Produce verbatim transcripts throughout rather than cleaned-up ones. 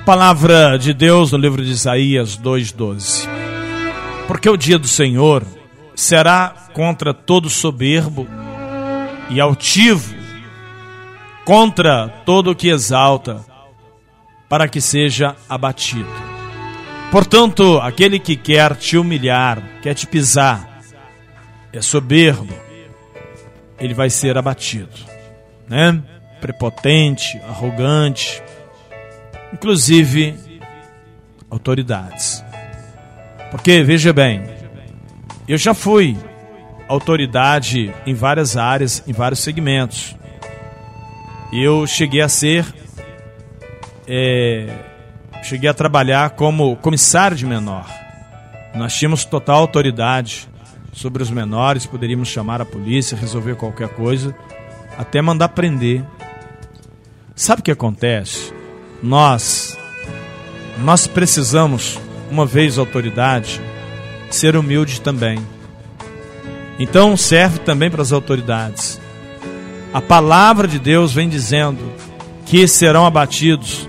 A palavra de Deus no livro de Isaías dois, doze. Porque o dia do Senhor será contra todo soberbo e altivo, contra todo o que exalta, para que seja abatido. Portanto, aquele que quer te humilhar, quer te pisar, é soberbo, ele vai ser abatido, né? Prepotente, arrogante, inclusive autoridades. Porque, veja bem, eu já fui autoridade em várias áreas, em vários segmentos. Eu cheguei a ser, é, cheguei a trabalhar como comissário de menor. Nós tínhamos total autoridade sobre os menores, poderíamos chamar a polícia, resolver qualquer coisa, até mandar prender. Sabe o que acontece? Nós, nós precisamos, uma vez autoridade, ser humilde também. Então serve também para as autoridades. A palavra de Deus vem dizendo que serão abatidos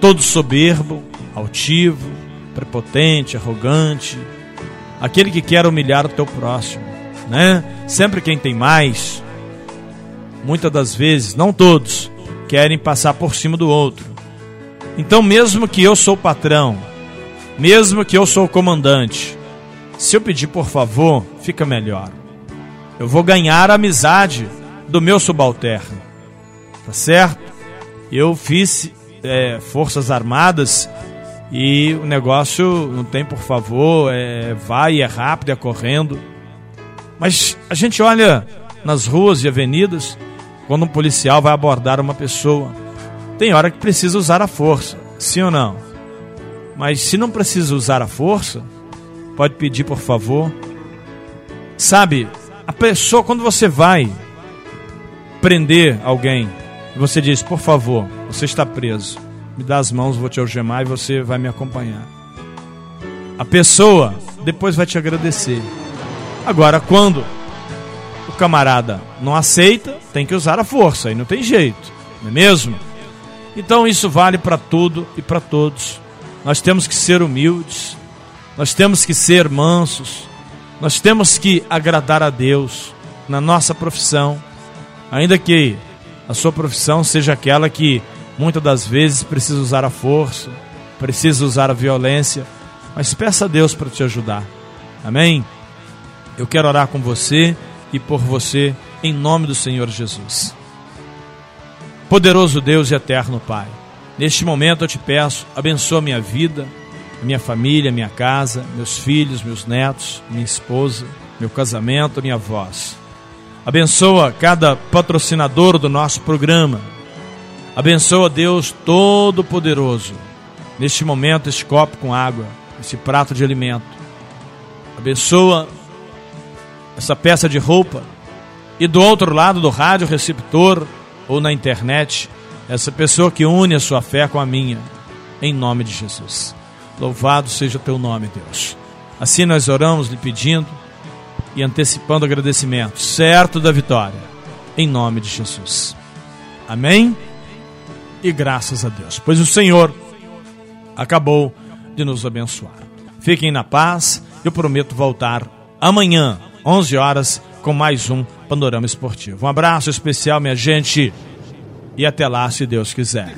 todo soberbo, altivo, prepotente, arrogante, aquele que quer humilhar o teu próximo, né? Sempre quem tem mais, muitas das vezes, não todos, querem passar por cima do outro. Então, mesmo que eu sou o patrão, mesmo que eu sou o comandante, se eu pedir por favor, fica melhor. Eu vou ganhar a amizade do meu subalterno, tá certo? Eu fiz é, Forças Armadas e o negócio não tem por favor, é, vai, é rápido, é correndo. Mas a gente olha nas ruas e avenidas, quando um policial vai abordar uma pessoa, tem hora que precisa usar a força, sim ou não? Mas se não precisa usar a força, pode pedir por favor. Sabe, a pessoa, quando você vai prender alguém, você diz, por favor, você está preso, me dá as mãos, vou te algemar e você vai me acompanhar. A pessoa depois vai te agradecer. Agora, quando o camarada não aceita, tem que usar a força, aí não tem jeito, não é mesmo? Então isso vale para tudo e para todos. Nós temos que ser humildes, nós temos que ser mansos, nós temos que agradar a Deus na nossa profissão, ainda que a sua profissão seja aquela que muitas das vezes precisa usar a força, precisa usar a violência, mas peça a Deus para te ajudar, amém? Eu quero orar com você e por você, em nome do Senhor Jesus. Poderoso Deus e eterno Pai, neste momento eu te peço, abençoa minha vida, minha família, minha casa, meus filhos, meus netos, minha esposa, meu casamento, minha voz. Abençoa cada patrocinador do nosso programa. Abençoa, Deus Todo-Poderoso, neste momento, esse copo com água, esse prato de alimento. Abençoa essa peça de roupa e do outro lado do rádio receptor ou na internet, essa pessoa que une a sua fé com a minha, em nome de Jesus. Louvado seja o teu nome, Deus. Assim nós oramos, lhe pedindo e antecipando agradecimento, certo da vitória, em nome de Jesus. Amém? E graças a Deus, pois o Senhor acabou de nos abençoar. Fiquem na paz, eu prometo voltar amanhã, onze horas, com mais um Panorama Esportivo. Um abraço especial, minha gente, e até lá, se Deus quiser.